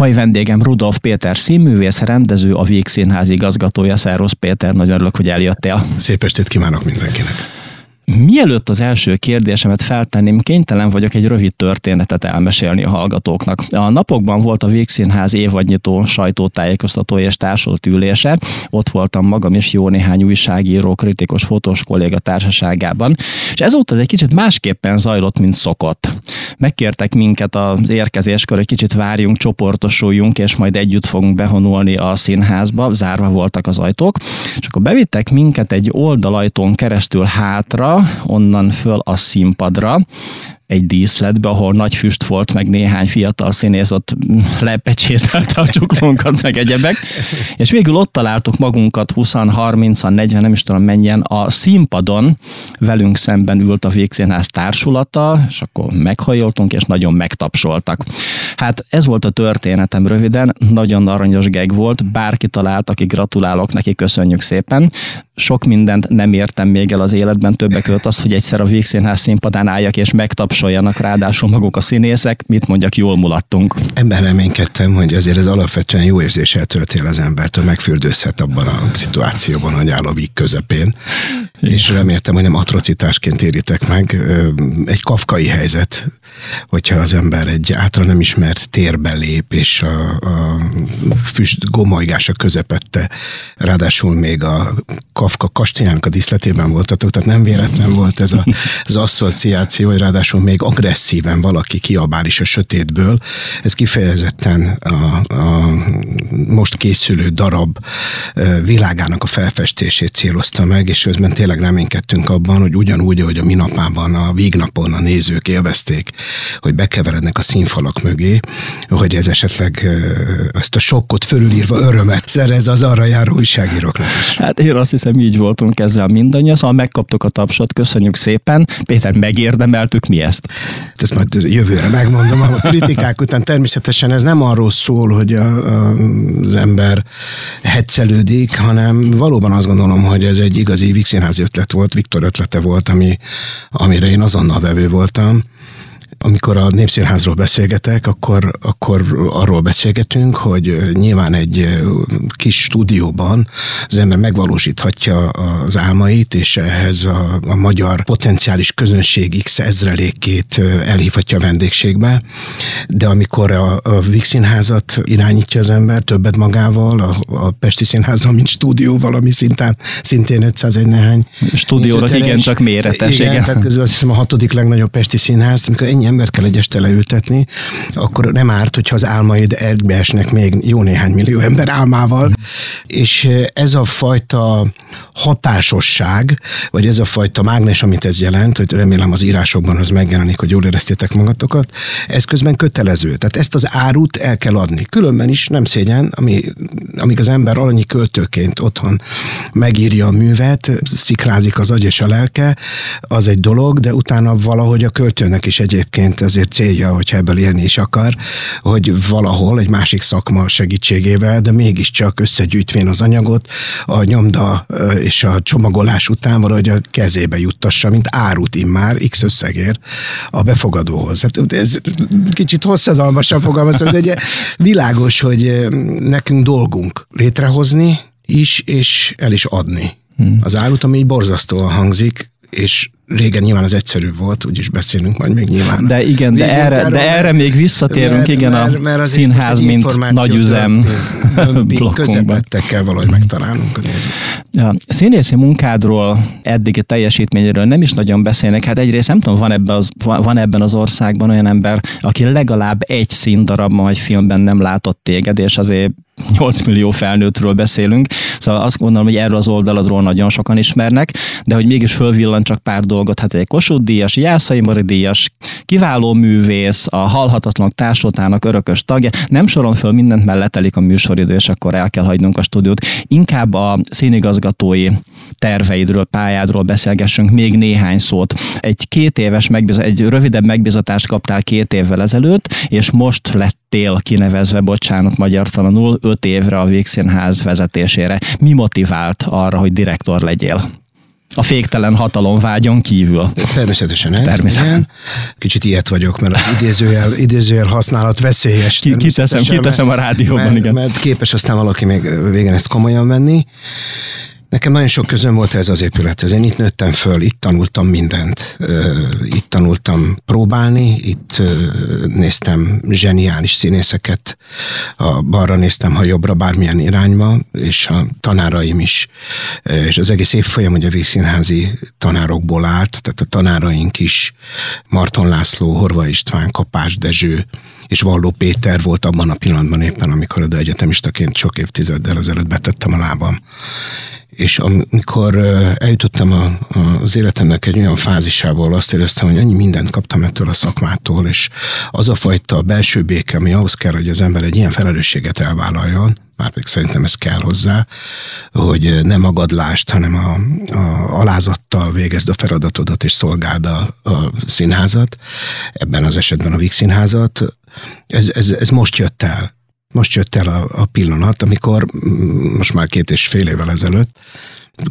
Mai vendégem Rudolf Péter színművész, rendező, a Víg Színház igazgatója. Szervusz Péter, nagyon örülök, hogy eljöttél. Szép estét kívánok mindenkinek. Mielőtt az első kérdésemet feltenném, kénytelen vagyok egy rövid történetet elmesélni a hallgatóknak. A napokban volt a Víg Színház évadnyitó sajtótájékoztató és társult ülése. Ott voltam magam is jó néhány újságíró, kritikus, fotós kolléga társaságában, és ezóta egy kicsit másképpen zajlott, mint szokott. Megkértek minket az érkezéskor, hogy kicsit várjunk, csoportosuljunk, és majd együtt fogunk behonulni a színházba, zárva voltak az ajtók, és akkor bevittek minket egy oldalajtón keresztül hátra, onnan föl a színpadra, egy díszletbe, ahol nagy füst volt, meg néhány fiatal színész ott lepecsételte a csuklónkat, meg egyebek, és végül ott találtuk magunkat 20-an, 30-an, 40, nem is tudom mennyien, a színpadon velünk szemben ült a Víg Színház társulata, és akkor meghajoltunk, és nagyon megtapsoltak. Hát ez volt a történetem röviden, nagyon aranyos geg volt, bárki talált, aki gratulálok neki, köszönjük szépen. Sok mindent nem értem még el az életben, többek között azt, hogy egyszer a Víg Színház színpadán álljak és megtapsoljanak, ráadásul maguk a színészek, mit mondjak, jól mulattunk. Ebben reménykedtem, hogy azért ez alapvetően jó érzéssel töltél az embertől, megfürdőzhet abban a szituációban, hogy áll a víg közepén. És reméltem, hogy nem atrocitásként éritek meg. Egy kafkai helyzet, hogyha az ember egy által nem ismert térbe lép, és a füst gomolygása közepette, ráadásul még a Kafka Kastélyának a díszletében voltatok, tehát nem véletlen volt ez az asszociáció, hogy ráadásul még agresszíven valaki kiabál is a sötétből. Ez kifejezetten a most készülő darab világának a felfestését célozta meg, és közben tényleg reménykedtünk abban, hogy ugyanúgy, ahogy a minapában, a vígnapon a nézők élvezték, hogy bekeverednek a színfalak mögé, hogy ez esetleg azt a sokkot fölülírva örömet szerez az arra járó újságíróknak is. Hát én azt hiszem, így voltunk ezzel mindannyian, szóval megkaptuk a tapsot, köszönjük szépen. Péter, megérdemeltük mi ezt? Ezt majd jövőre megmondom, a kritikák után természetesen ez nem arról szól, hogy az ember heccelődik, hanem valóban azt gondolom, hogy ez egy igazi Víg Színházi ötlet volt, Viktor ötlete volt, amire én azonnal vevő voltam. Amikor a Népszínházról beszélgetek, akkor arról beszélgetünk, hogy nyilván egy kis stúdióban az ember megvalósíthatja az álmait, és ehhez a magyar potenciális közönség X ezrelékét elhívhatja a vendégségbe, de amikor a Víg Színházat irányítja az ember többet magával, a Pesti Színházzal, mint stúdióval, ami szintén 501 néhány stúdióra igencsak méretes. Igen, tehát közül azt hiszem a 6. legnagyobb Pesti Színház, amikor ennyi embert kell egy este leültetni, akkor nem árt, hogyha az álmaid egybeesnek még jó néhány millió ember álmával, és ez a fajta hatásosság, vagy ez a fajta mágnes, amit ez jelent, hogy remélem az írásokban az megjelenik, hogy jól éreztétek magatokat, ez közben kötelező. Tehát ezt az árut el kell adni. Különben is nem szégyen, amíg az ember alanyi költőként otthon megírja a művet, szikrázik az agy és a lelke, az egy dolog, de utána valahogy a költőnek is egyébként azért célja, hogyha ebből élni is akar, hogy valahol egy másik szakma segítségével, de mégiscsak összegyűjtvén az anyagot, a nyomda és a csomagolás után valahogy a kezébe juttassa, mint árut immár, X összegér a befogadóhoz. Ez kicsit hosszadalmasan fogalmazom, de ugye világos, hogy nekünk dolgunk létrehozni is, és el is adni. Az árut, ami így borzasztóan hangzik, és régen nyilván az egyszerű volt, úgyis beszélünk majd még nyilván. De igen, erre még visszatérünk, mert a színház, mint nagyüzem blokkunkban. Kell valahogy megtalálnunk. A színészi munkádról, eddigi teljesítményről nem is nagyon beszélnek. Hát egyrészt nem tudom, van ebben az országban olyan ember, aki legalább egy színdarabban vagy filmben nem látott téged, és azért 8 millió felnőttről beszélünk, szóval azt gondolom, hogy erről az oldaladról nagyon sokan ismernek, de hogy mégis fölvillan csak pár dolgot, hát egy Kossuth díjas, Jászai Mari díjas, kiváló művész, a Halhatatlanok Társulatának örökös tagja, nem soron föl mindent, mert letelik a műsoridő, és akkor el kell hagynunk a stúdiót. Inkább a színigazgatói terveidről, pályádról beszélgessünk még néhány szót. Egy rövidebb megbízatást kaptál 2 évvel ezelőtt, és most lettél kinevezve, bocsánat magyartalanul, 5 évre a Víg Színház vezetésére. Mi motivált arra, hogy direktor legyél? A féktelen hatalomvágyon kívül. Természetesen ez. Természetesen. Kicsit ilyet vagyok, mert az idézőjel használat veszélyes. Kiteszem a rádióban, igen. Mert képes aztán valaki még végén ezt komolyan venni. Nekem nagyon sok közöm volt ez az épülethez. Én itt nőttem föl, itt tanultam mindent. Itt tanultam próbálni, itt néztem zseniális színészeket, ha balra néztem, ha jobbra, bármilyen irányba, és a tanáraim is, és az egész évfolyam, hogy a vígszínházi tanárokból állt, tehát a tanáraink is, Marton László, Horváth István, Kapás Dezső, és Valló Péter volt abban a pillanatban éppen, amikor oda egyetemistaként sok évtizeddel azelőtt betettem a lábam. És amikor eljutottam az életemnek egy olyan fázisából, azt éreztem, hogy annyi mindent kaptam ettől a szakmától, és az a fajta belső béke, ami ahhoz kell, hogy az ember egy ilyen felelősséget elvállaljon, már pedig szerintem ez kell hozzá, hogy ne magadlást, hanem alázattal végezd a feladatodat, és szolgáld a színházat, ebben az esetben a Víg Színházat. Ez most jött el. Most jött el a pillanat, amikor most már 2,5 évvel ezelőtt,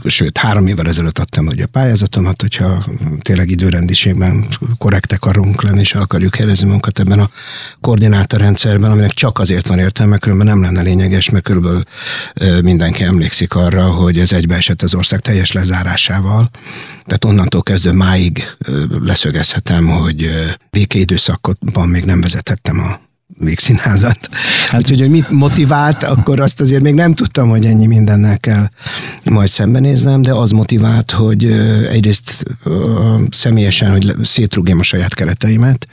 sőt 3 évvel ezelőtt adtam ugye a pályázatomat, hogyha tényleg időrendiségben korrektek akarunk lenni, és el akarjuk helyezni magunkat ebben a koordinátorrendszerben, aminek csak azért van értelme, különben nem lenne lényeges, mert körülbelül mindenki emlékszik arra, hogy ez egybeesett az ország teljes lezárásával. Tehát onnantól kezdve máig leszögezhetem, hogy békeidőszakban még nem vezethettem a Vígszínházat. Hát, úgyhogy, hogy mit motivált, akkor azt azért még nem tudtam, hogy ennyi mindennel kell majd szembenéznem, de az motivált, hogy egyrészt személyesen, hogy szétrúgjam a saját kereteimet,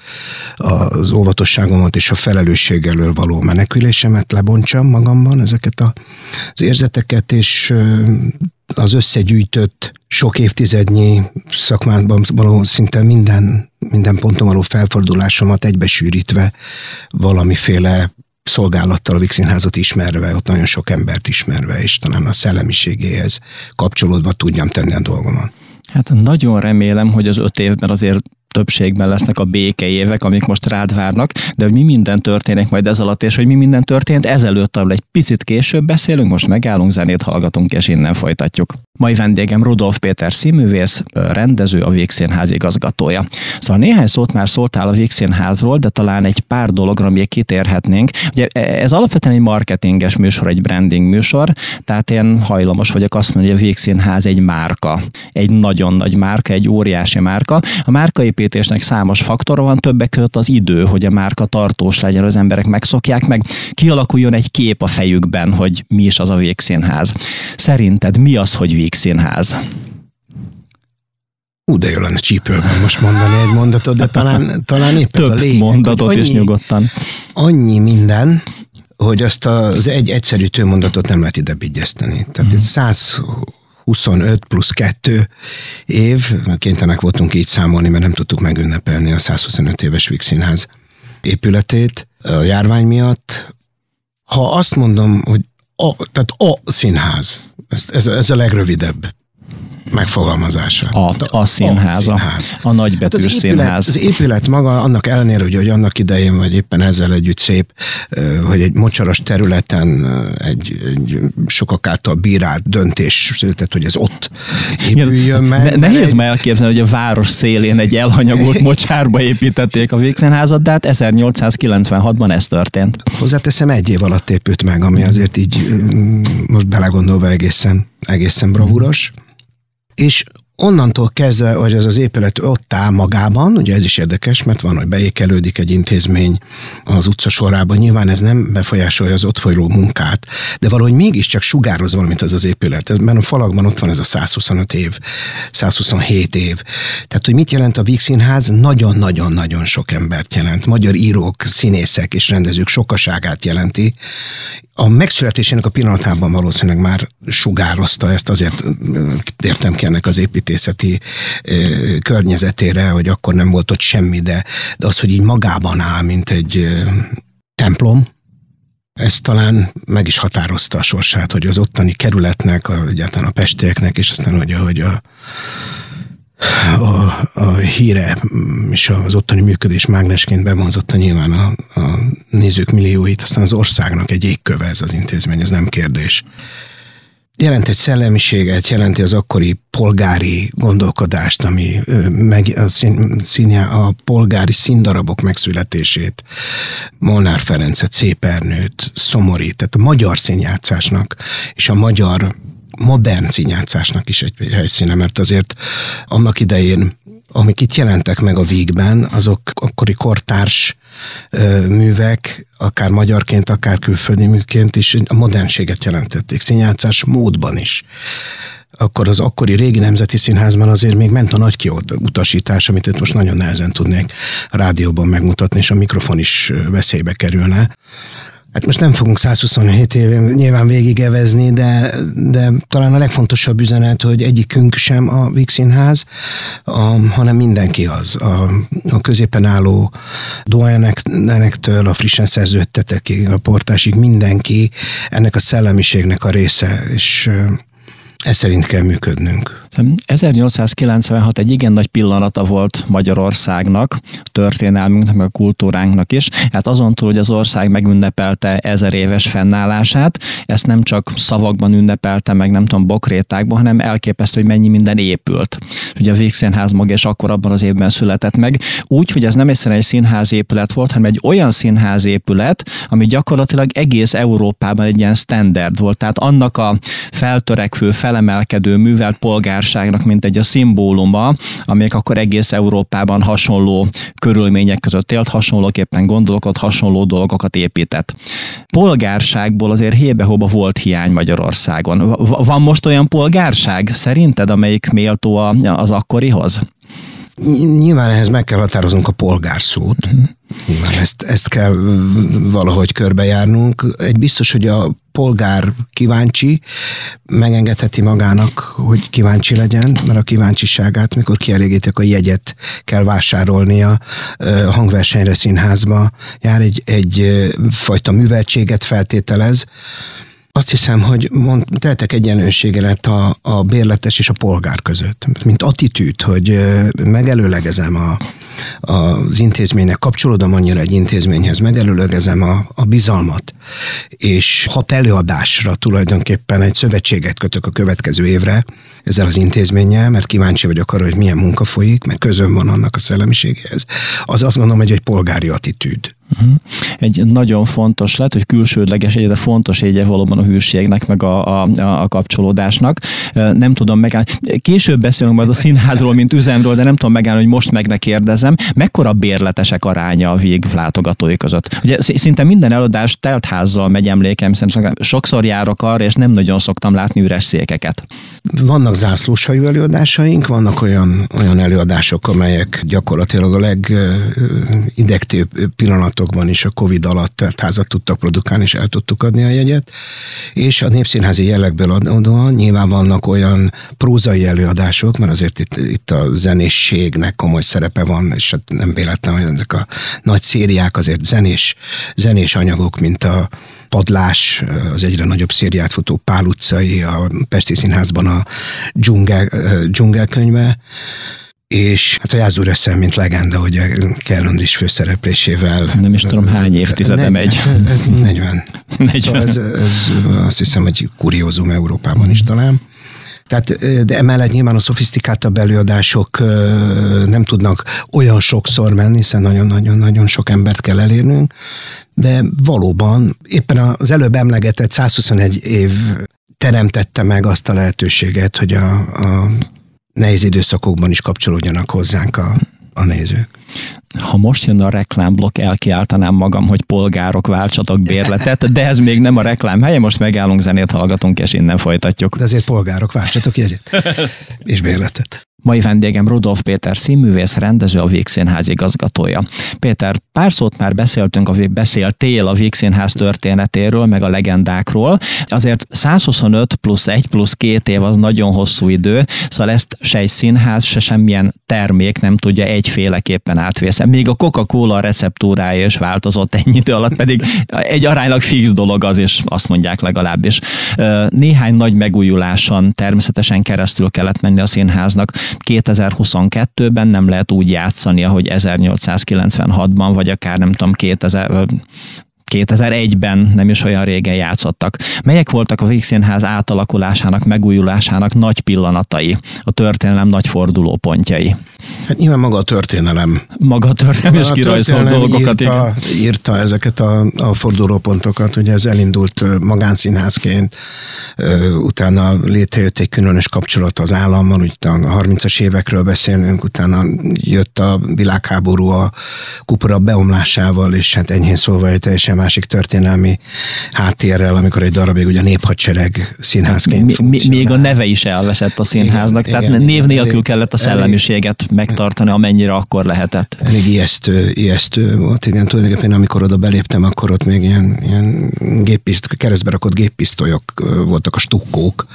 az óvatosságomat és a felelősség elől való menekülésemet, lebontsam magamban ezeket az érzeteket, és az összegyűjtött sok évtizednyi szakmában való szinte minden ponton való felfordulásomat egybesűrítve valamiféle szolgálattal a Víg Színházat ismerve, ott nagyon sok embert ismerve, és talán a szellemiségéhez kapcsolódva tudjam tenni a dolgomat. Hát nagyon remélem, hogy az 5 évben azért többségben lesznek a békeévek, amik most rád várnak, de hogy mi minden történik majd ez alatt, és hogy mi minden történt ezelőtt, ahol egy picit később beszélünk, most megállunk, zenét hallgatunk, és innen folytatjuk. Mai vendégem Rudolf Péter színművész, rendező, a Víg Színház igazgatója. Szóval néhány szót már szóltál a Víg Színházról, de talán egy pár dologra még kitérhetnénk. Ugye ez alapvetően egy marketinges műsor, egy branding műsor, tehát én hajlamos vagyok azt mondani, hogy a Víg Színház egy márka, egy nagyon nagy márka, egy óriási márka. A márkaépítésnek számos faktora van, többek között az idő, hogy a márka tartós legyen, az emberek megszokják, meg kialakuljon egy kép a fejükben, hogy mi is az a Víg Színház. Szerinted mi az, hogy Víg Színház? De jól lenne csípőben most mondani egy mondatot, de talán épp több ez a lényeg. Több mondatot is nyugodtan. Annyi minden, hogy azt az egy egyszerű tőmondatot nem lehet ide bigyeszteni. Tehát ez 125 plusz 2 év, kénytelenek voltunk így számolni, mert nem tudtuk megünnepelni a 125 éves Víg Színház épületét a járvány miatt. Ha azt mondom, hogy a színház, ez a legrövidebb megfogalmazása. A színháza. A színház. A nagybetűs hát színház. Az épület maga, annak ellenére, hogy annak idején, vagy éppen ezzel együtt szép, hogy egy mocsaras területen egy sokak által bírált döntés született, hogy ez ott épüljön meg. Nehéz már elképzelni, hogy a város szélén egy elhanyagolt mocsárba építették a Víg Színházat, de hát 1896-ban ez történt. Hozzáteszem, 1 év alatt épült meg, ami azért így most belegondolva egészen bravúros. És onnantól kezdve, hogy ez az épület ott áll magában, ugye ez is érdekes, mert van, hogy beékelődik egy intézmény az utca sorában, nyilván ez nem befolyásolja az ott folyó munkát, de valahogy mégiscsak sugároz valamit ez az épület, mert a falakban ott van ez a 125 év, 127 év. Tehát, hogy mit jelent a Víg Színház? Nagyon-nagyon-nagyon sok embert jelent. Magyar írók, színészek és rendezők sokaságát jelenti. A megszületésének a pillanatában valószínűleg már sugározta ezt, azért tértem ki ennek az építészeti környezetére, hogy akkor nem volt ott semmi, de az, hogy így magában áll, mint egy templom, ez talán meg is határozta a sorsát, hogy az ottani kerületnek, egyáltalán a pestieknek, és aztán, hogy a híre és az ottani működés mágnesként bevonzotta nyilván a nézők millióit, aztán az országnak egy égköve ez az intézmény, ez nem kérdés. jelent egy szellemiséget, jelenti az akkori polgári gondolkodást, ami a polgári színdarabok megszületését, Molnár Ferencet, Szépernőt, Szomorit, tehát a magyar színjátszásnak és a magyar modern színjátszásnak is egy helyszíne, mert azért annak idején, amik itt jelentek meg a Vígben, azok akkori kortárs művek, akár magyarként, akár külföldi műként is a modernséget jelentették, színjátszás módban is. Akkor az akkori régi Nemzeti Színházban azért még ment a nagy kiutasítás, amit itt most nagyon nehezen tudnék a rádióban megmutatni, és a mikrofon is veszélybe kerülne. Hát most nem fogunk 127 évén nyilván végigevezni, de talán a legfontosabb üzenet, hogy egyikünk sem a Víg Színház, hanem mindenki az. A középen álló dojenektől, a frissen szerződtetekig, a portásig mindenki ennek a szellemiségnek a része, és ez szerint kell működnünk. 1896 egy igen nagy pillanata volt Magyarországnak, történelmünknek, meg a kultúránknak is. Hát azon túl, hogy az ország megünnepelte 1000 éves fennállását, ezt nem csak szavakban ünnepelte, meg nem tudom, bokrétákban, hanem elképesztő, hogy mennyi minden épült. Ugye a Víg Színház maga is akkor abban az évben született meg. Úgy, hogy ez nem egyszerűen egy színházépület volt, hanem egy olyan színházépület, ami gyakorlatilag egész Európában egy ilyen standard volt. Tehát annak a feltörekvő, felemelkedő, művelt polgárságnak, mint egy a szimbóluma, amelyek akkor egész Európában hasonló körülmények között élt, hasonlóképpen gondolkodott, hasonló dolgokat épített. Polgárságból azért hébe-hóba volt hiány Magyarországon. Van most olyan polgárság szerinted, amelyik méltó az akkorihoz? Nyilván ehhez meg kell határoznunk a polgárszót. Nyilván ezt kell valahogy körbejárnunk. Egy biztos, hogy a polgár kíváncsi, megengedheti magának, hogy kíváncsi legyen, mert a kíváncsiságát, mikor kielégítik, a jegyet kell vásárolnia, a hangversenyre, színházba jár, egy fajta műveltséget feltételez. Azt hiszem, hogy tehetek egyenlőséget a bérletes és a polgár között. Mint attitűd, hogy megelőlegezem az intézménynek, kapcsolódom annyira egy intézményhez, megelőlegezem a bizalmat, és hat előadásra tulajdonképpen egy szövetséget kötök a következő évre ezzel az intézménnyel, mert kíváncsi vagyok arra, hogy milyen munka folyik, mert közöm van annak a szellemiségéhez. Az azt gondolom, hogy egy polgári attitűd. Egy nagyon fontos lett, hogy külsődleges egy, de fontos jegye valóban a hűségnek, meg a kapcsolódásnak. Nem tudom megállni. Később beszélünk majd a színházról, mint üzemről, de nem tudom megállni, hogy most meg ne kérdezem. Mekkora bérletesek aránya a Víg látogatói között? Ugye szinte minden előadás teltházzal megy, emlékeim szerint. Sokszor járok arra, és nem nagyon szoktam látni üres székeket. Vannak zászlóshajú előadásaink, vannak olyan előadások, amelyek gyakorlatilag a legidegtőbb pillanat is a Covid alatt teltházat tudtak produkálni, és el tudtuk adni a jegyet. És a népszínházi jellegből adódóan nyilván vannak olyan prózai előadások, mert azért itt a zenészségnek komoly szerepe van, és nem véletlen, hogy ezek a nagy szériák azért zenés anyagok, mint a Padlás, az egyre nagyobb szériát futó Pál utcai, a Pesti Színházban a Dzsungel könyve, és hát a Jász úr Eszel, mint legenda, hogy Kjellund is főszereplésével. Nem is tudom, hány évtizede megy. 40. Szóval ez azt hiszem, hogy kuriózum Európában is talán. Tehát, de emellett nyilván a szofisztikáltabb előadások nem tudnak olyan sokszor menni, hiszen nagyon-nagyon-nagyon sok embert kell elérnünk, de valóban éppen az előbb emlegetett 121 év teremtette meg azt a lehetőséget, hogy a nehéz időszakokban is kapcsolódjanak hozzánk a nézők. Ha most jön a reklámblokk, elkiáltanám magam, hogy polgárok, váltsatok bérletet, de ez még nem a reklám helye, most megállunk, zenét hallgatunk, és innen folytatjuk. De azért polgárok, váltsatok jegyet és bérletet. Mai vendégem Rudolf Péter színművész, rendező, a Víg Színház igazgatója. Péter, pár szót már beszéltél a Víg Színház történetéről, meg a legendákról. Azért 125 plusz 1 plusz 2 év az nagyon hosszú idő, szóval ezt se egy színház, se semmilyen termék nem tudja egyféleképpen átvészelni. Még a Coca-Cola receptúrája is változott ennyi idő alatt, pedig egy aránylag fix dolog az, és azt mondják legalábbis. Néhány nagy megújuláson természetesen keresztül kellett menni a színháznak. 2022-ben nem lehet úgy játszani, ahogy 1896-ban, vagy akár nem tudom, 2001-ben nem is olyan régen játszottak. Melyek voltak a Vígszínház átalakulásának, megújulásának nagy pillanatai, a történelem nagy fordulópontjai? Hát nyilván maga a történelem. Maga a történelem és kirajzolt dolgokat. Írta ezeket a fordulópontokat, ugye ez elindult magánszínházként, utána létrejött egy különös kapcsolat az állammal, úgy a 30-as évekről beszélünk, utána jött a világháború a kupora beomlásával, és hát enyhén szólva egy teljesen másik történelmi háttérrel, amikor egy darabig ugye a néphadsereg színházként funkcionál. Még a neve is elveszett a színháznak, igen, tehát igen, név nélkül elég, kellett a szellemiséget megtartani, amennyire akkor lehetett. Elég ijesztő volt, igen, tulajdonképpen amikor oda beléptem, akkor ott még ilyen keresztbe rakott géppisztolyok voltak, a stukkók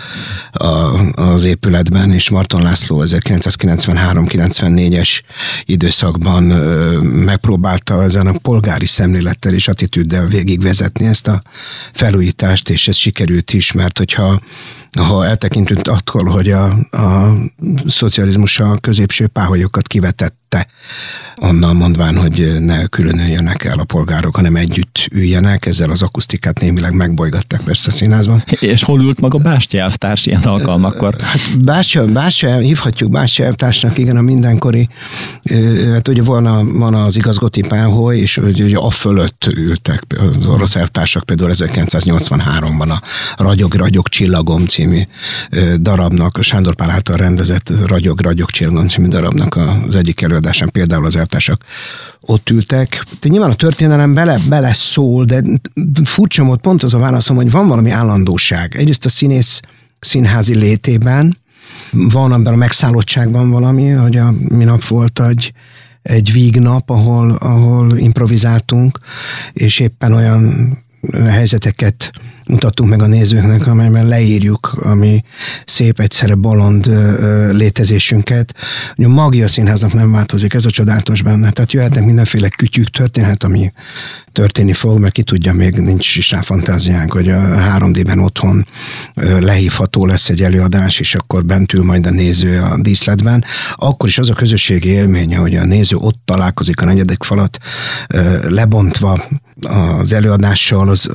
az épületben, és Marton László 1993-94-es időszakban megpróbálta ezen a polgári szemlélettel és attitűddel végigvezetni ezt a felújítást, és ez sikerült is, mert hogyha eltekintünk attól, hogy a szocializmus a középső páholyokat kivetette, onnan mondván, hogy ne különüljenek el a polgárok, hanem együtt üljenek, ezzel az akusztikát némileg megbolygatták persze a színházban. És hol ült maga Bástya elvtárs ilyen alkalmakkor? Hát Bástya, hívhatjuk Bástya elvtársnak, igen, a mindenkori, hát ugye van az igazgatói páholy, és ugye a fölött ültek az orosz elvtársak, például 1983-ban a Ragyog csillagom című darabnak, Sándor Pál által rendezett Ragyog csillagom című darabnak az egyik előadásán például az elvtársak ott ültek. De nyilván a történelem bele szól, de furcsa módon pont az a válaszom, hogy van valami állandóság. Egyrészt a színész színházi létében, van ebben a megszállottságban valami, hogy a minap volt egy vígnap, ahol improvizáltunk, és éppen olyan helyzeteket mutattunk meg a nézőknek, amelyben leírjuk a mi szép, egyszerre bolond létezésünket. A magja a színháznak nem változik, ez a csodálatos benne. Tehát jöhetnek mindenféle kütyük, történhet, ami történni fog, mert ki tudja, még nincs is rá fantáziánk, hogy a 3D-ben otthon lehívható lesz egy előadás, és akkor bent ül majd a néző a díszletben. Akkor is az a közösségi élménye, hogy a néző ott találkozik a negyedik falat lebontva az előadással, az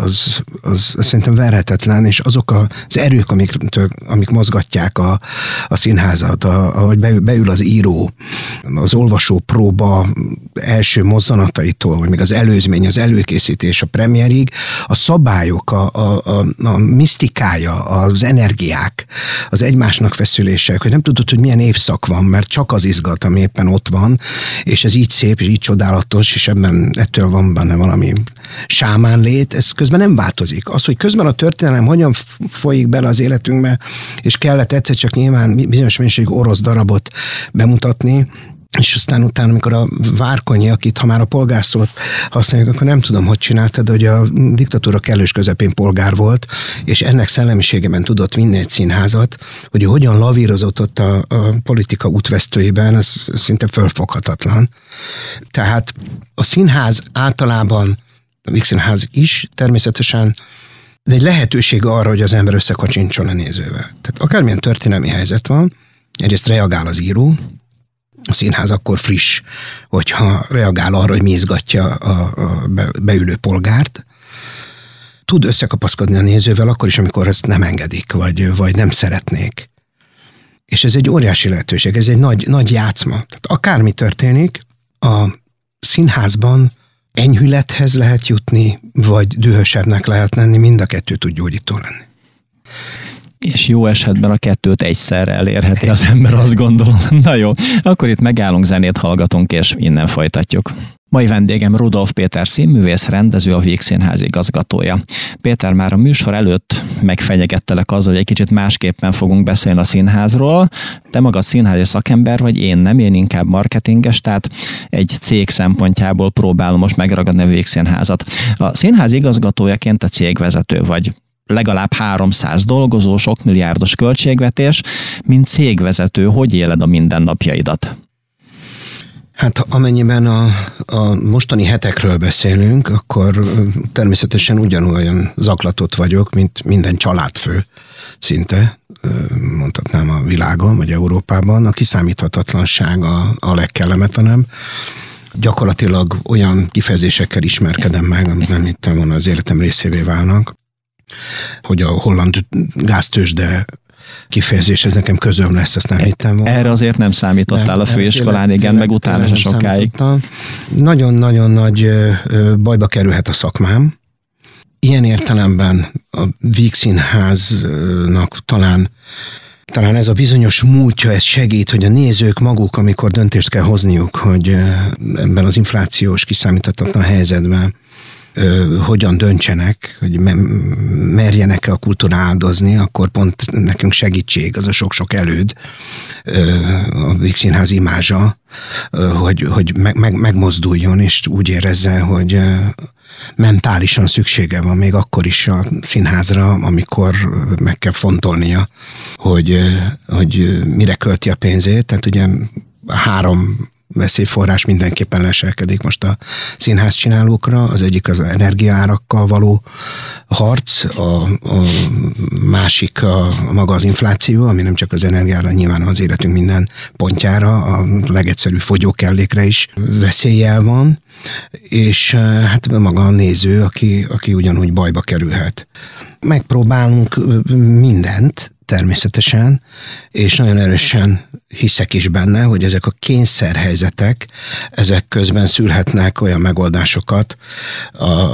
szerintem verhetetlen, és azok az erők, amik mozgatják a színházat, ahogy beül az író, az olvasó próba első mozzanataitól, vagy még az előzmény, az előkészítés a premierig, a szabályok, a misztikája, az energiák, az egymásnak feszülések, hogy nem tudod, hogy milyen évszak van, mert csak az izgat, ami éppen ott van, és ez így szép, és így csodálatos, és ebben ettől van benne valami sámán lét, ez közben nem változik. Az, hogy közben a történelem hogyan folyik bele az életünkbe, és kellett egyszer csak nyilván bizonyos mennyiségű orosz darabot bemutatni, és aztán utána, amikor a Várkonyi, akit ha már a polgárszót használjuk, akkor nem tudom, hogy csináltad, hogy a diktatúra kellős közepén polgár volt, és ennek szellemiségében tudott vinni egy színházat, hogy hogyan lavírozott ott a politika útvesztőiben, ez szinte fölfoghatatlan. Tehát a színház általában, a Vígszínház is természetesen, de egy lehetőség arra, hogy az ember összekacsincson a nézővel. Tehát akármilyen történelmi helyzet van, egyrészt reagál az író, a színház akkor friss, hogyha reagál arra, hogy mi izgatja a beülő polgárt, tud összekapaszkodni a nézővel akkor is, amikor ezt nem engedik, vagy nem szeretnék. És ez egy óriási lehetőség, ez egy nagy játszma. Tehát akármi történik, a színházban enyhülethez lehet jutni, vagy dühösebbnek lehet lenni, mind a kettő tud gyógyító lenni. És jó esetben a kettőt egyszerre elérheti az ember, azt gondolom. Na jó, akkor itt megállunk, zenét hallgatunk, és innen folytatjuk. Mai vendégem Rudolf Péter színművész, rendező, a Vígszínház igazgatója. Péter, már a műsor előtt megfenyegettelek azzal, hogy egy kicsit másképpen fogunk beszélni a színházról. Te magad színházi szakember vagy, én nem, én inkább marketinges, tehát egy cég szempontjából próbálom most megragadni a Vígszínházat. A színház igazgatójaként a cégvezető vagy. Legalább 300 dolgozó, sok milliárdos költségvetés, mint cégvezető, hogy éled a mindennapjaidat? Hát amennyiben a mostani hetekről beszélünk, akkor természetesen ugyanolyan zaklatott vagyok, mint minden családfő szinte, mondhatnám a világon, vagy Európában. A kiszámíthatatlanság a legkellemetlenebb. gyakorlatilag olyan kifejezésekkel ismerkedem meg, amit nem hittem volna az életem részévé válnak, hogy a holland gáztőzsde kifejezés, ez nekem közöm lesz, ezt nem hittem volna. Erre azért nem számítottál a főiskolán, igen, meg utána se sokáig. Nagyon-nagyon nagy bajba kerülhet a szakmám. Ilyen értelemben a Víg Színháznak talán ez a bizonyos múltja, ez segít, hogy a nézők maguk, amikor döntést kell hozniuk, hogy ebben az inflációs kiszámíthatatlan helyzetben hogyan döntsenek, hogy merjenek-e a kultúra áldozni, akkor pont nekünk segítség, az a sok-sok előd, a Víg Színház imázsa, hogy megmozduljon, és úgy érezze, hogy mentálisan szüksége van még akkor is a színházra, amikor meg kell fontolnia, hogy mire költi a pénzét. Tehát ugye 3 veszélyforrás mindenképpen leselkedik most a színházcsinálókra. Az egyik az energiaárakkal való harc, a másik a maga az infláció, ami nem csak az energiára, nyilván az életünk minden pontjára, a legegyszerűbb fogyókellékre is veszéllyel van, és hát maga a néző, aki ugyanúgy bajba kerülhet. Megpróbálunk mindent, természetesen, és nagyon erősen hiszek is benne, hogy ezek a kényszerhelyzetek, ezek közben szülhetnek olyan megoldásokat,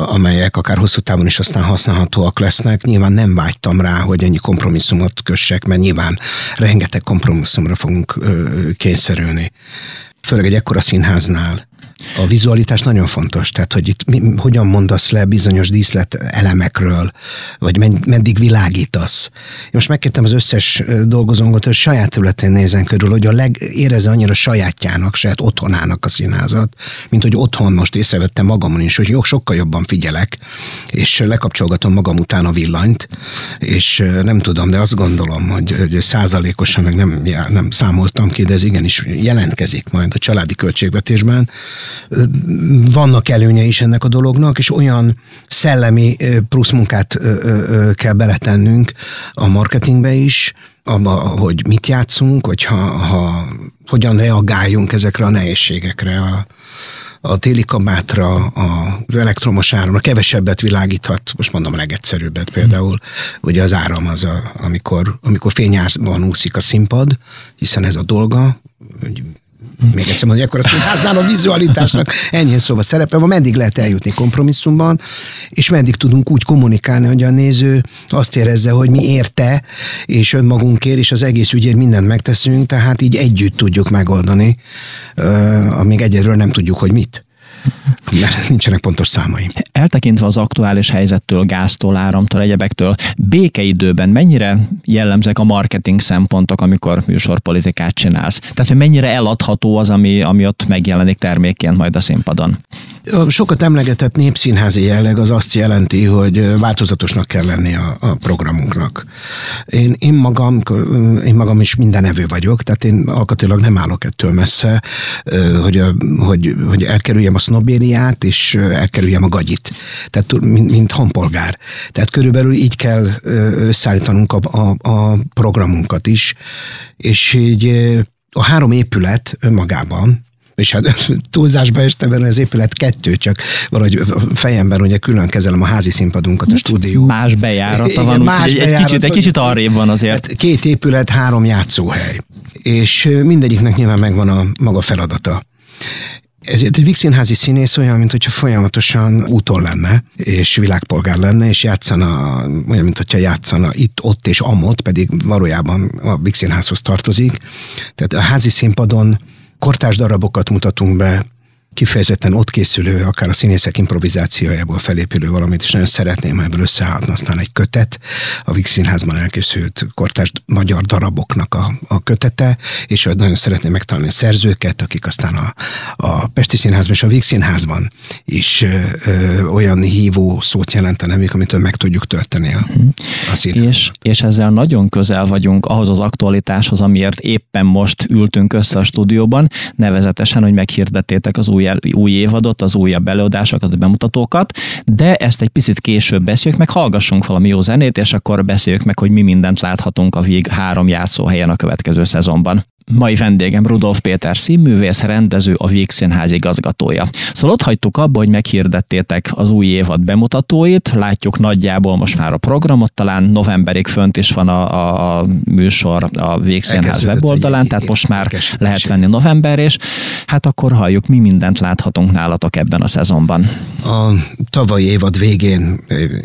amelyek akár hosszú távon is aztán használhatóak lesznek. Nyilván nem vágytam rá, hogy ennyi kompromisszumot kössek, mert nyilván rengeteg kompromisszumra fogunk kényszerülni. Főleg egy ekkora színháznál. A vizualitás nagyon fontos, tehát hogy itt hogyan mondasz le bizonyos díszlet elemekről, vagy meddig világítasz. Most megkértem az összes dolgozónkat, hogy saját területén nézzen körül, hogy érezze annyira sajátjának, saját otthonának a színházat, mint hogy otthon most észrevettem magamon is, hogy sokkal jobban figyelek, és lekapcsolgatom magam után a villanyt, és nem tudom, de azt gondolom, hogy százalékosan meg nem számoltam ki, de ez igenis jelentkezik majd a családi költségvetésben. Vannak előnye is ennek a dolognak, és olyan szellemi plusz munkát kell beletennünk a marketingbe is, abba, hogy mit játszunk, hogyan reagáljunk ezekre a nehézségekre, a téli kabátra, az elektromos áramra, kevesebbet világíthat, most mondom legegyszerűbbet például, ugye az áram az, amikor fényárban úszik a színpad, hiszen ez a dolga, hogy még egyszer mondom, hogy akkor a színháznál a vizualitásnak ennyi szóval szerepe van, meddig lehet eljutni kompromisszumban, és meddig tudunk úgy kommunikálni, hogy a néző azt érezze, hogy mi érte, és önmagunkért, és az egész ügyért mindent megteszünk, tehát így együtt tudjuk megoldani, amíg egyedül nem tudjuk, hogy mit. Mert nincsenek pontos számaim. Eltekintve az aktuális helyzettől, gáztól, áramtól, egyebektől, békeidőben mennyire jellemzek a marketing szempontok, amikor műsorpolitikát csinálsz? Tehát, hogy mennyire eladható az, ami ott megjelenik termékként majd a színpadon? A sokat emlegetett népszínházi jelleg az azt jelenti, hogy változatosnak kell lenni a programunknak. Én magam is mindenevő vagyok, tehát én alkatilag nem állok ettől messze, hogy elkerüljem a sznobériát, és elkerüljem a gagyit. Tehát mint honpolgár. Tehát körülbelül így kell összeállítanunk a programunkat is. És így a 3 épület önmagában, és hát túlzásba estem, az épület 2, csak valahogy a fejemben ugye külön kezelem a házi színpadunkat, a stúdió. Más bejárata van, úgyhogy egy kicsit arrébb van azért. Hát 2 épület, 3 játszóhely. És mindegyiknek nyilván megvan a maga feladata. Ezért egy vígszínházi színész olyan, mint hogyha folyamatosan úton lenne, és világpolgár lenne, és játszana, olyan, mint hogyha játszana itt, ott és amott, pedig valójában a vígszínházhoz tartozik. Tehát a házi színpadon kortárs darabokat mutatunk be, kifejezetten ott készülő, akár a színészek improvizációjából felépülő valamit, és nagyon szeretném, ebből összeállhatna aztán egy kötet, a Víg Színházban elkészült kortárs magyar daraboknak a kötete, és nagyon szeretném megtalálni a szerzőket, akik aztán a Pesti Színházban és a Víg Színházban is olyan hívó szót jelentenek, amitől meg tudjuk tölteni a színházat. És ezzel nagyon közel vagyunk ahhoz az aktualitáshoz, amiért éppen most ültünk össze a stúdióban, nevezetesen, hogy meghirdettétek az új évadot, az újabb előadásokat, a bemutatókat, de ezt egy picit később beszéljük, meg hallgassunk valami jó zenét, és akkor beszéljük meg, hogy mi mindent láthatunk a Víg 3 játszóhelyen a következő szezonban. Mai vendégem Rudolf Péter színművész, rendező, a Víg Színház igazgatója. Szóval ott hagytuk abba, hogy meghirdettétek az új évad bemutatóit, látjuk nagyjából most már a programot, talán novemberig fönt is van a műsor a Víg Színház weboldalán, tehát most már lehet venni november, és hát akkor halljuk, mi mindent láthatunk nálatok ebben a szezonban. A tavalyi évad végén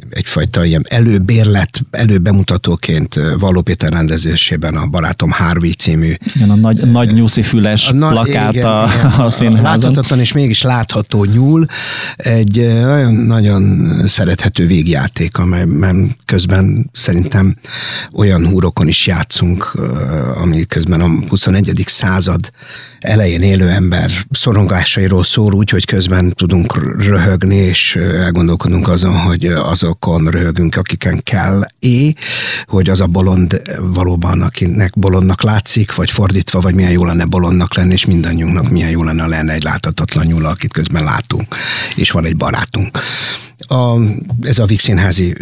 egyfajta ilyen előbérlet, előbemutatóként Valló Péter rendezésében a Barátom Harvey című igen, a nagy nyúszi füles plakát a színházon. Láthatatlan és mégis látható nyúl. Egy nagyon szerethető végjáték, amelyben közben szerintem olyan húrokon is játszunk, ami közben a 21. század elején élő ember szorongásairól szól, úgyhogy közben tudunk röhögni, és elgondolkodunk azon, hogy azokon röhögünk, akiken kell, hogy az a bolond valóban, akinek bolondnak látszik, vagy fordítva, vagy milyen jó lenne bolondnak lenni, és mindannyiunknak milyen jó lenne egy láthatatlan nyúl, akit közben látunk, és van egy barátunk. Ez a Víg Színházi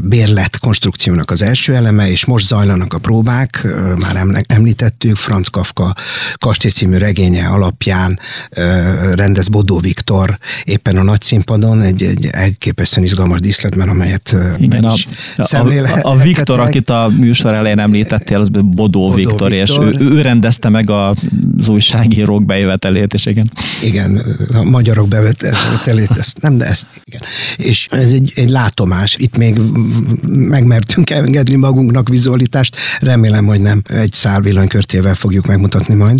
bérlet konstrukciónak az első eleme, és most zajlanak a próbák, már említettük, Franz Kafka Kastély című regénye alapján rendez Bodó Viktor éppen a nagy színpadon, egy elképesztően izgalmas díszletben, amelyet igen, a Viktor, akit a műsor elején említettél, az Bodó Viktor, és ő rendezte meg az újságírók bejövetelét, és igen. Igen, a magyarok bejövetelét, igen. És ez egy látomás. Itt még megmertünk engedni magunknak vizualitást. Remélem, hogy nem egy szál villanykörtével fogjuk megmutatni majd.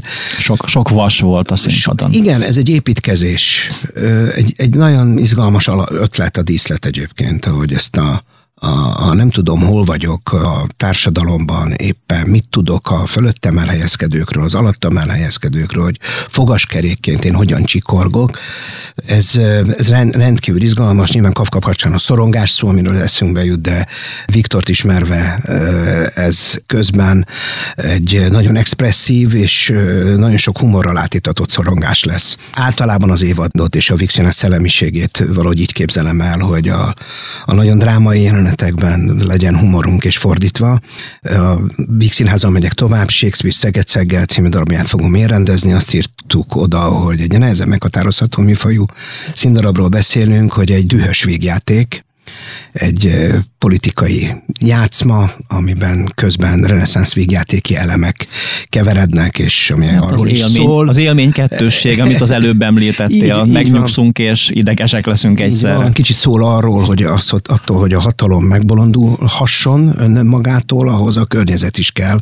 Sok vas volt a színpadon. Igen, ez egy építkezés. Egy nagyon izgalmas ötlet a díszlet egyébként, ahogy ezt a nem tudom, hol vagyok a társadalomban, éppen mit tudok a fölöttem elhelyezkedőkről, az alattam elhelyezkedőkről, hogy fogaskerékként én hogyan csikorgok. Ez rendkívül izgalmas, nyilván Kafka kapcsán a szorongás szó, amiről eszünkbe jut, de Viktort ismerve ez közben egy nagyon expresszív és nagyon sok humorral átítatott szorongás lesz. Általában az évadot és a Víg Színház szellemiségét valahogy így képzelem el, hogy a nagyon drámai jelenetekben legyen humorunk és fordítva. A Víg Színházon megyek tovább, Shakespeare Szeged-Szeggel című darabját fogom én rendezni, azt írtuk oda, hogy egy nehezen meghatározható műfajú színdarabról beszélünk, hogy egy dühös végjáték, egy politikai játszma, amiben közben reneszánsz végjátéki elemek keverednek, és ami hát arról is szól. Az élmény kettősség, amit az előbb említettél, megnyugszunk és idegesek leszünk egyszerre. Kicsit szól arról, hogy attól, hogy a hatalom megbolondulhasson magától, ahhoz a környezet is kell,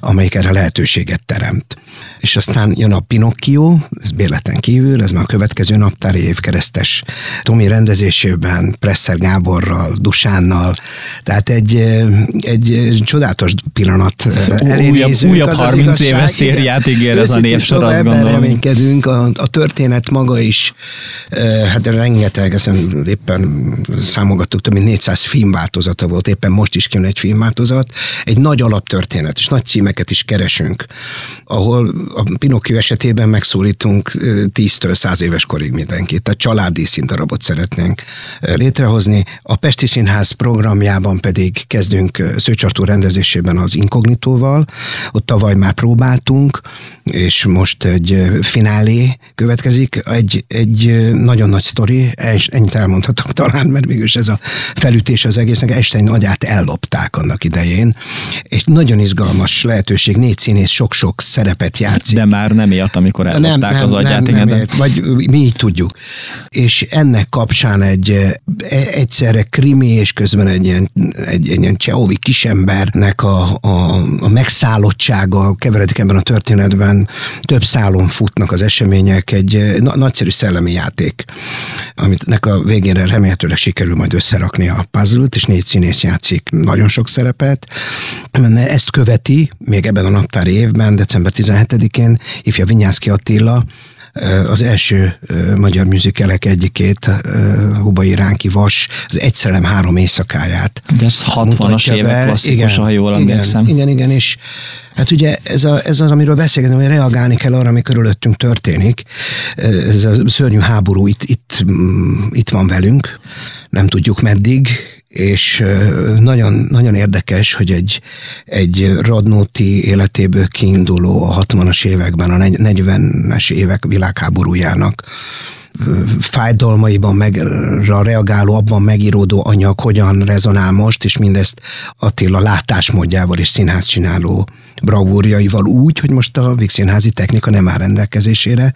amelyik erre lehetőséget teremt. És aztán jön a Pinocchio, ez bérleten kívül, ez már a következő naptári év keresztes Tomi rendezésében, Presser Gáborral, Dusánnal, tehát egy csodálatos pillanat. Újabb 30 éves szériát ígér ez a névsor, szóval azt gondolom. Reménykedünk, a történet maga is, hát rengeteg, éppen számogattuk, több mint 400 filmváltozata volt, éppen most is kijön egy filmváltozat, egy nagy alaptörténet, és nagy címeket is keresünk, ahol a Pinocchio esetében megszólítunk 10-től 100 éves korig mindenkit, tehát családi színdarabot szeretnénk létrehozni. A Pesti Színház programjában pedig kezdünk Szőcs Artúr rendezésében az Inkognitóval, ott tavaly már próbáltunk, és most egy finálé következik, egy nagyon nagy sztori, ennyit elmondhatom talán, mert mégis ez a felütés az egésznek, Einstein agyát ellopták annak idején. Egy nagyon izgalmas lehetőség, 4 színész sok-sok szerepet játszik. De már nem élt, amikor ellopták az agyát. Nem élt, vagy mi így tudjuk. És ennek kapcsán egyszerre krimi, és közben egy ilyen csehovi kisembernek a megszállottsága keveredik ebben a történetben. Több szálon futnak az események, egy nagyszerű szellemi játék, aminek a végére remélhetőleg sikerül majd összerakni a puzzle-t, és 4 színész játszik nagyon sok szerepet. Ezt követi még ebben a naptári évben, december 17-én ifja Vinyánszky Attila, az első magyar musicalek egyikét, Hubai Ránki Vas, az Egy szerelem 3 éjszakáját. De ez 60-as évek klasszikus, ha jól emlékszem. Igen, és hát ugye ez az, amiről beszélgetünk, hogy reagálni kell arra, ami körülöttünk történik. Ez a szörnyű háború itt van velünk, nem tudjuk meddig, és nagyon, nagyon érdekes, hogy egy Radnóti életéből kiinduló a 60-as években, a 40-es évek világháborújának fájdalmaiban reagáló, abban megíródó anyag hogyan rezonál most, és mindezt Attila látásmódjával és színházcsináló bravúrjaival úgy, hogy most a vígszínházi technika nem áll rendelkezésére,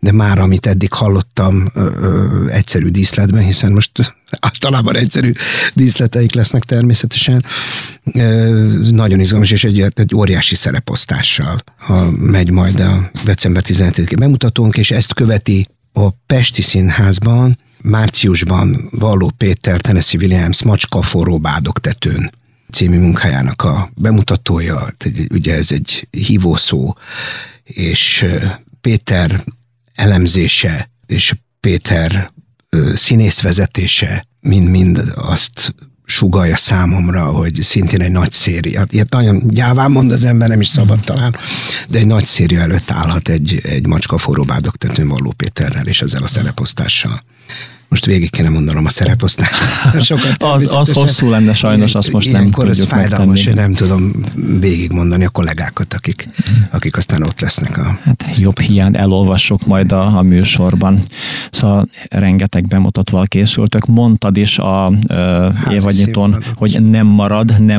de már amit eddig hallottam egyszerű díszletben, hiszen most általában egyszerű díszleteik lesznek természetesen, nagyon izgalmas, és egy óriási szereposztással megy majd a december 17-én bemutatónk, és ezt követi a Pesti Színházban márciusban Valló Péter, Tennessee Williams Macska forró bádogtetőn című munkájának a bemutatója, ugye ez egy hívószó, és Péter elemzése és Péter színészvezetése mind azt sugallja számomra, hogy szintén egy nagy széria, ilyet nagyon gyáván mond az ember, nem is szabad talán, de egy nagy széria előtt állhat egy Macska forró bádogtetőn Valló Péterrel és ezzel a szereposztással. Most végig kéne mondanom a szereposztást. Az hosszú lenne sajnos, azt most nem tudjuk megtenni. Nem tudom végigmondani a kollégákat, akik aztán ott lesznek. Jobb hiány elolvassuk majd a műsorban. Szóval rengeteg bemutatval készültök. Mondtad is a évadnyitón, hogy nem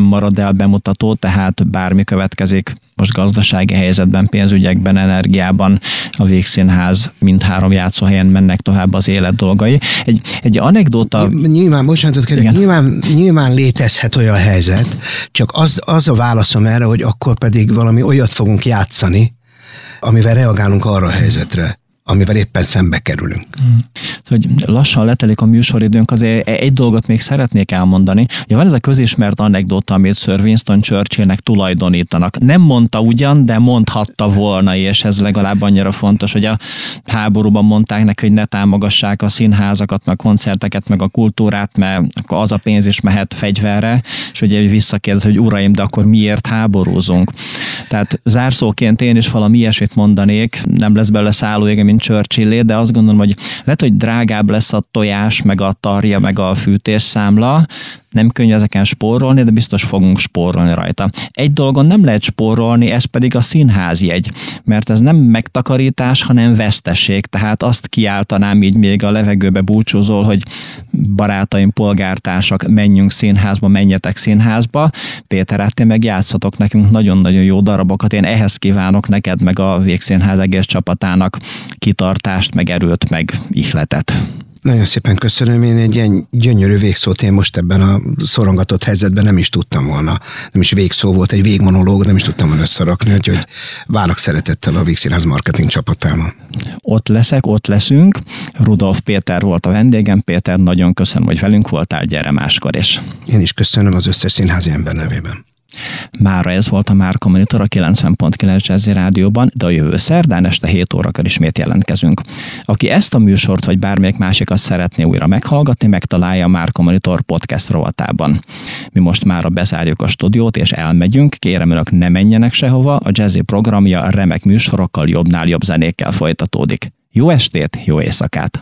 marad el bemutató, tehát bármi következik most gazdasági helyzetben, pénzügyekben, energiában, a Vígszínház mindhárom játszóhelyen mennek tovább az élet dolgai. Egy anekdóta... Nyilván létezhet olyan helyzet, csak az a válaszom erre, hogy akkor pedig valami olyat fogunk játszani, amivel reagálunk arra a helyzetre, amivel éppen szembe kerülünk. Hogy lassan letelik a műsoridőnk, azért egy dolgot még szeretnék elmondani. Ugye van ez a közismert anekdóta, amit Sir Winston Churchillnek tulajdonítanak. Nem mondta ugyan, de mondhatta volna, és ez legalább annyira fontos, hogy a háborúban mondták neki, hogy ne támogassák a színházakat, meg a koncerteket, meg a kultúrát, mert az a pénz is mehet fegyverre, és ugye visszakérdez, hogy uraim, de akkor miért háborúzunk? Tehát zárszóként én is valami ilyesmit mondanék, nem lesz belőle szállóége, mint Churchill, de azt gondolom, hogy lehet, hogy drágább lesz a tojás, meg a tarja, meg a fűtésszámla. Nem könnyű ezeken spórolni, de biztos fogunk spórolni rajta. Egy dolgon nem lehet spórolni, ez pedig a színházjegy, mert ez nem megtakarítás, hanem veszteség. Tehát azt kiáltanám így még a levegőbe búcsúzol, hogy barátaim, polgártársak, menjünk színházba, menjetek színházba. Péter, hát én meg játszatok nekünk nagyon-nagyon jó darabokat. Én ehhez kívánok neked, meg a Vígszínház egész csapatának kitartást, meg erőt, meg ihletet. Nagyon szépen köszönöm, én egy ilyen gyönyörű végszót én most ebben a szorongatott helyzetben nem is tudtam volna. Nem is végszó volt, egy végmonológ, nem is tudtam volna összerakni, úgyhogy várok szeretettel a Vígszínház marketing csapatában. Ott leszünk. Rudolf Péter volt a vendégem. Péter, nagyon köszönöm, hogy velünk voltál, gyere máskor is. Én is köszönöm az összes színházi ember nevében. Mára ez volt a Márka Monitor a 90.9 Jazzy Rádióban, de a jövő szerdán este 7 órakor ismét jelentkezünk. Aki ezt a műsort vagy bármelyik másikat szeretné újra meghallgatni, megtalálja a Márka Monitor podcast rovatában. Mi most mára bezárjuk a stúdiót és elmegyünk, kérem önök ne menjenek sehova, a Jazzy programja remek műsorokkal, jobbnál jobb zenékkel folytatódik. Jó estét, jó éjszakát!